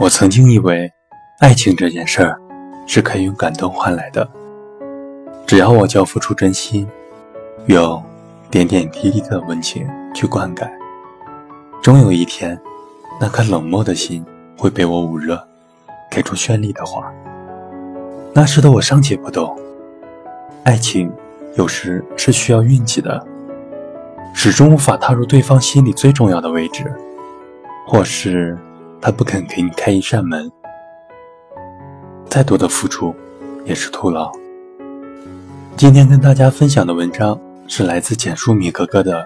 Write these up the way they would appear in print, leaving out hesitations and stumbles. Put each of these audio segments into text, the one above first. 我曾经以为爱情这件事儿是可以用感动换来的，只要我交付出真心，用点点滴滴的温情去灌溉，终有一天那颗冷漠的心会被我捂热，给出绚丽的花。那时的我尚且不懂，爱情有时是需要运气的，始终无法踏入对方心里最重要的位置，或是他不肯给你开一扇门，再多的付出也是徒劳。今天跟大家分享的文章是来自简书米格格的《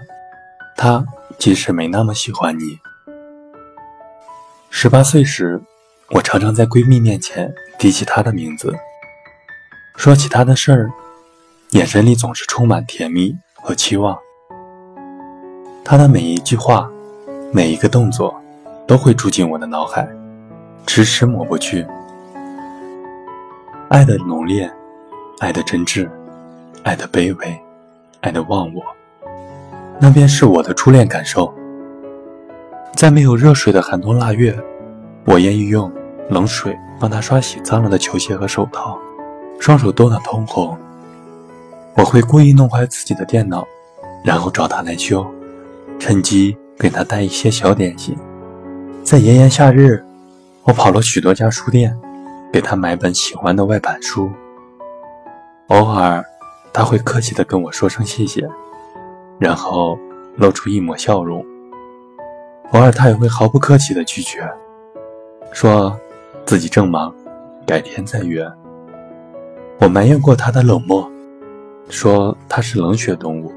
他即使没那么喜欢你》。18岁时，我常常在闺蜜面前提起她的名字，说起她的事儿，眼神里总是充满甜蜜和期望。她的每一句话，每一个动作都会住进我的脑海，迟迟抹不去。爱的浓烈，爱的真挚，爱的卑微，爱的忘我，那便是我的初恋感受。在没有热水的寒冬腊月，我愿意用冷水帮她刷洗脏了的球鞋和手套，双手冻得通红。我会故意弄坏自己的电脑，然后找她来修，趁机给她带一些小点心。在炎炎夏日，我跑了许多家书店，给她买本喜欢的外版书。偶尔她会客气地跟我说声谢谢，然后露出一抹笑容。偶尔她也会毫不客气地拒绝，说自己正忙，改天再约。我埋怨过她的冷漠，说她是冷血动物，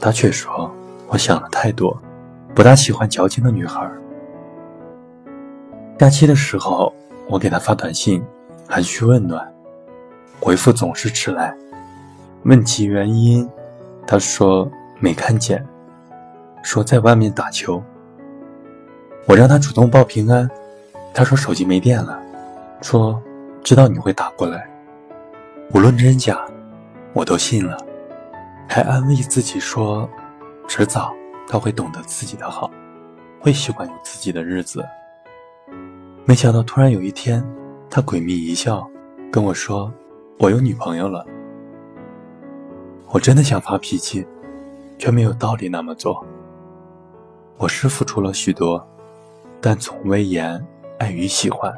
她却说我想了太多，不大喜欢矫情的女孩。假期的时候，我给她发短信，含蓄问暖，回复总是迟来。问其原因，她说没看见，说在外面打球。我让她主动报平安，她说手机没电了，说知道你会打过来。无论真假，我都信了，还安慰自己说，迟早她会懂得自己的好，会习惯有自己的日子。没想到突然有一天，他诡秘一笑，跟我说我有女朋友了。我真的想发脾气，却没有道理那么做。我是付出了许多，但从未言爱与喜欢，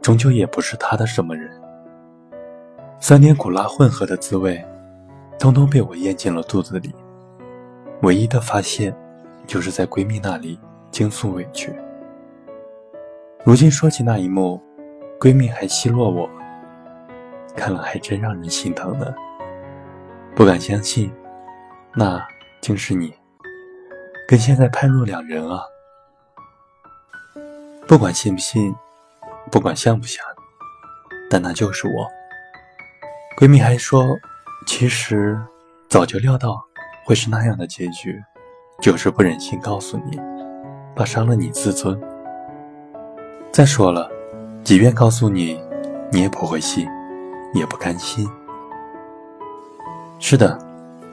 终究也不是他的什么人。3年苦辣混合的滋味，通通被我咽进了肚子里。唯一的发泄，就是在闺蜜那里倾诉委屈。如今说起那一幕，闺蜜还奚落我，看了还真让人心疼呢。不敢相信，那竟是你，跟现在判若两人啊！不管信不信，不管像不像，但那就是我。闺蜜还说，其实早就料到会是那样的结局，就是不忍心告诉你，怕伤了你自尊。再说了，即便告诉你，你也不会信，也不甘心。是的，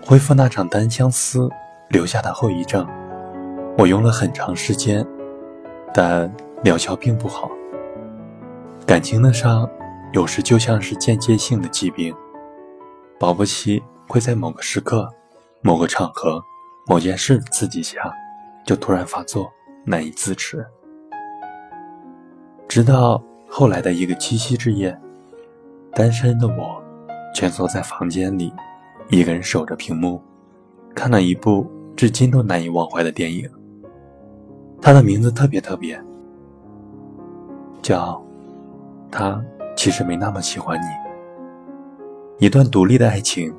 恢复那场单相思留下的后遗症，我用了很长时间，但疗效并不好。感情的伤，有时就像是间接性的疾病，保不齐会在某个时刻、某个场合、某件事刺激下，就突然发作，难以自持。直到后来的一个七夕之夜，单身的我蜷缩在房间里，一个人守着屏幕，看了一部至今都难以忘怀的电影。它的名字特别特别，叫《他其实没那么喜欢你》。一段独立的爱情，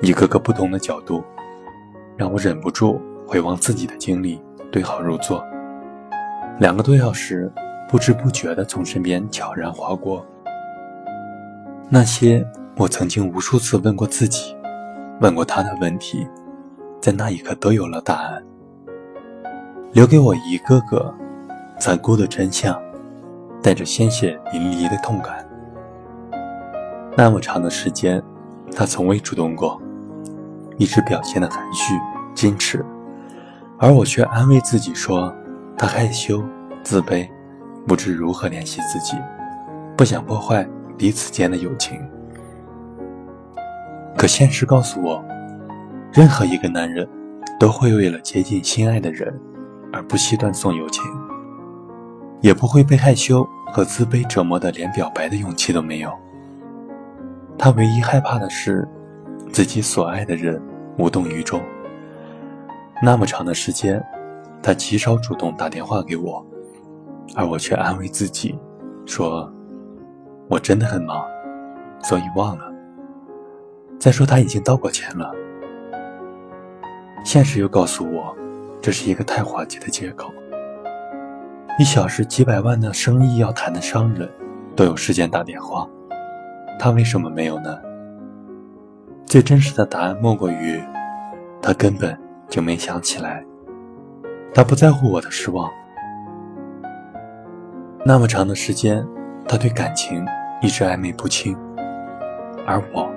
一个个不同的角度，让我忍不住回望自己的经历，对号入座。2个多小时不知不觉地从身边悄然划过，那些我曾经无数次问过自己，问过他的问题，在那一刻都有了答案，留给我一个个残酷的真相，带着鲜血淋漓的痛感。那么长的时间，他从未主动过，一直表现得含蓄矜持，而我却安慰自己说他害羞自卑，不知如何联系自己，不想破坏彼此间的友情。可现实告诉我，任何一个男人都会为了接近心爱的人而不惜断送友情，也不会被害羞和自卑折磨得连表白的勇气都没有。他唯一害怕的是自己所爱的人无动于衷。那么长的时间，他极少主动打电话给我，而我却安慰自己说，我真的很忙，所以忘了。再说他已经道过歉了。现实又告诉我，这是一个太滑稽的借口。一小时几百万的生意要谈的商人都有时间打电话，他为什么没有呢？最真实的答案莫过于，他根本就没想起来，他不在乎我的失望。那么长的时间，他对感情一直暧昧不清，而我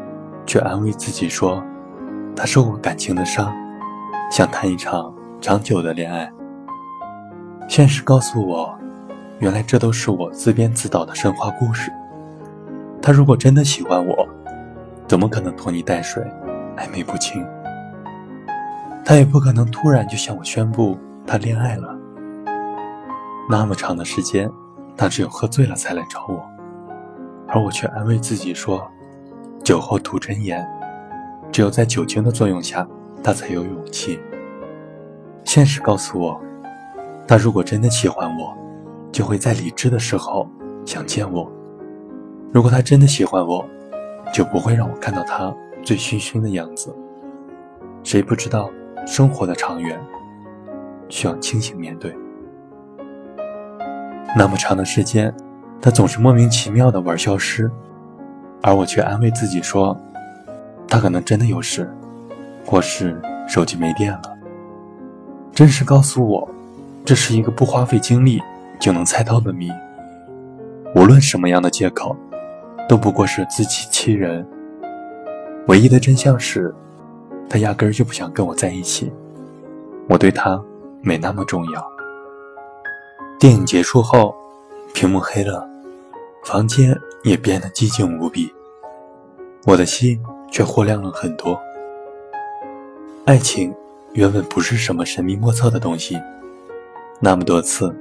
却安慰自己说，他受过感情的伤，想谈一场长久的恋爱。现实告诉我，原来这都是我自编自导的神话故事。他如果真的喜欢我，怎么可能拖泥带水暧昧不清？他也不可能突然就向我宣布他恋爱了。那么长的时间，他只有喝醉了才来找我，而我却安慰自己说，酒后吐真言，只有在酒精的作用下他才有勇气。现实告诉我，他如果真的喜欢我，就会在理智的时候想见我。如果他真的喜欢我，就不会让我看到他醉醺醺的样子。谁不知道生活的长远需要清醒面对。那么长的时间，他总是莫名其妙地玩消失，而我却安慰自己说，他可能真的有事，或是手机没电了。真实告诉我，这是一个不花费精力就能猜到的谜。无论什么样的借口，都不过是自欺欺人。唯一的真相是，他压根儿就不想跟我在一起，我对他没那么重要。电影结束后，屏幕黑了，房间也变得寂静无比，我的心却豁亮了很多。爱情原本不是什么神秘莫测的东西，那么多次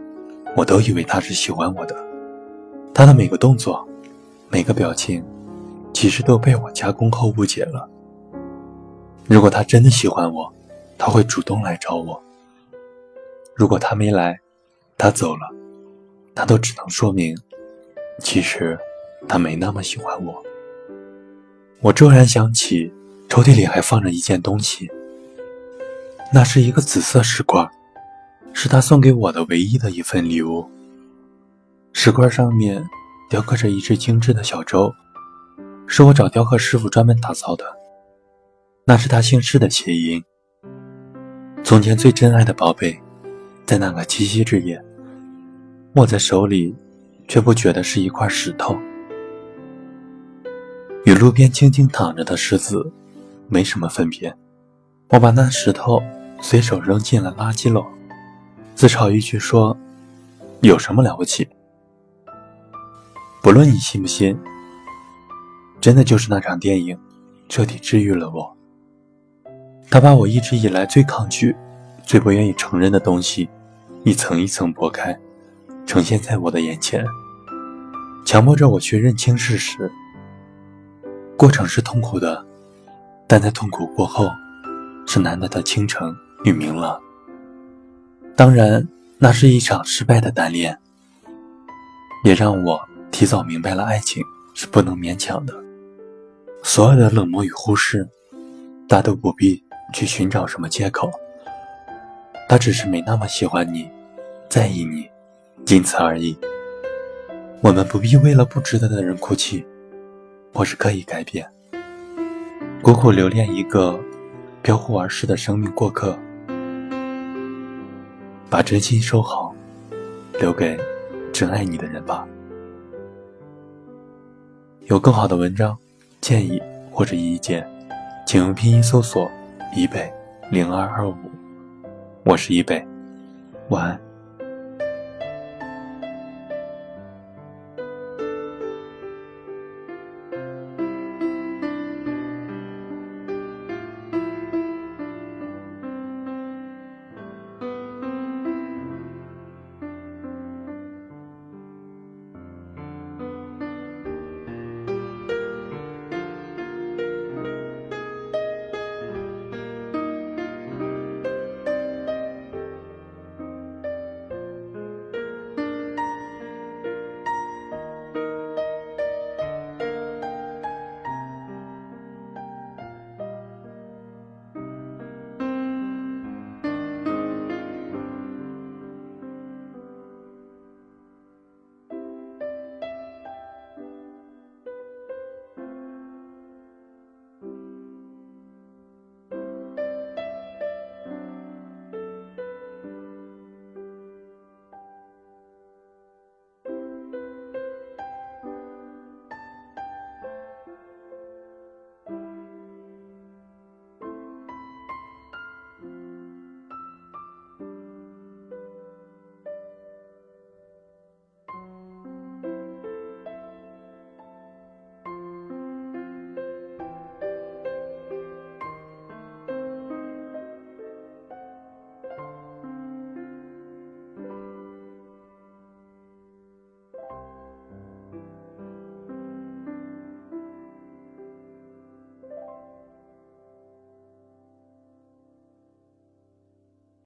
我都以为他是喜欢我的，他的每个动作每个表情其实都被我加工后误解了。如果他真的喜欢我，他会主动来找我。如果他没来，他走了，那都只能说明其实他没那么喜欢我。我骤然想起抽屉里还放着一件东西，那是一个紫色石块，是他送给我的唯一的一份礼物。石块上面雕刻着一只精致的小舟，是我找雕刻师傅专门打造的，那是他姓氏的谐音。从前最珍爱的宝贝，在那个七夕之夜，握在手里却不觉得是一块石头，与路边静静躺着的石子没什么分别。我把那石头随手扔进了垃圾篓，自嘲一句说，有什么了不起？不论你信不信，真的就是那场电影彻底治愈了我。他把我一直以来最抗拒最不愿意承认的东西一层一层剥开，呈现在我的眼前，强迫着我去认清事实。过程是痛苦的，但在痛苦过后是难得的清晨与明朗。当然，那是一场失败的单恋，也让我提早明白了爱情是不能勉强的。所有的冷漠与忽视，大都不必去寻找什么借口。他只是没那么喜欢你，在意你，仅此而已。我们不必为了不值得的人哭泣，或是刻意改变，苦苦留恋一个飘忽而逝的生命过客。把真心收好，留给真爱你的人吧。有更好的文章建议或者意见，请用拼音搜索以北0225。我是以北，晚安。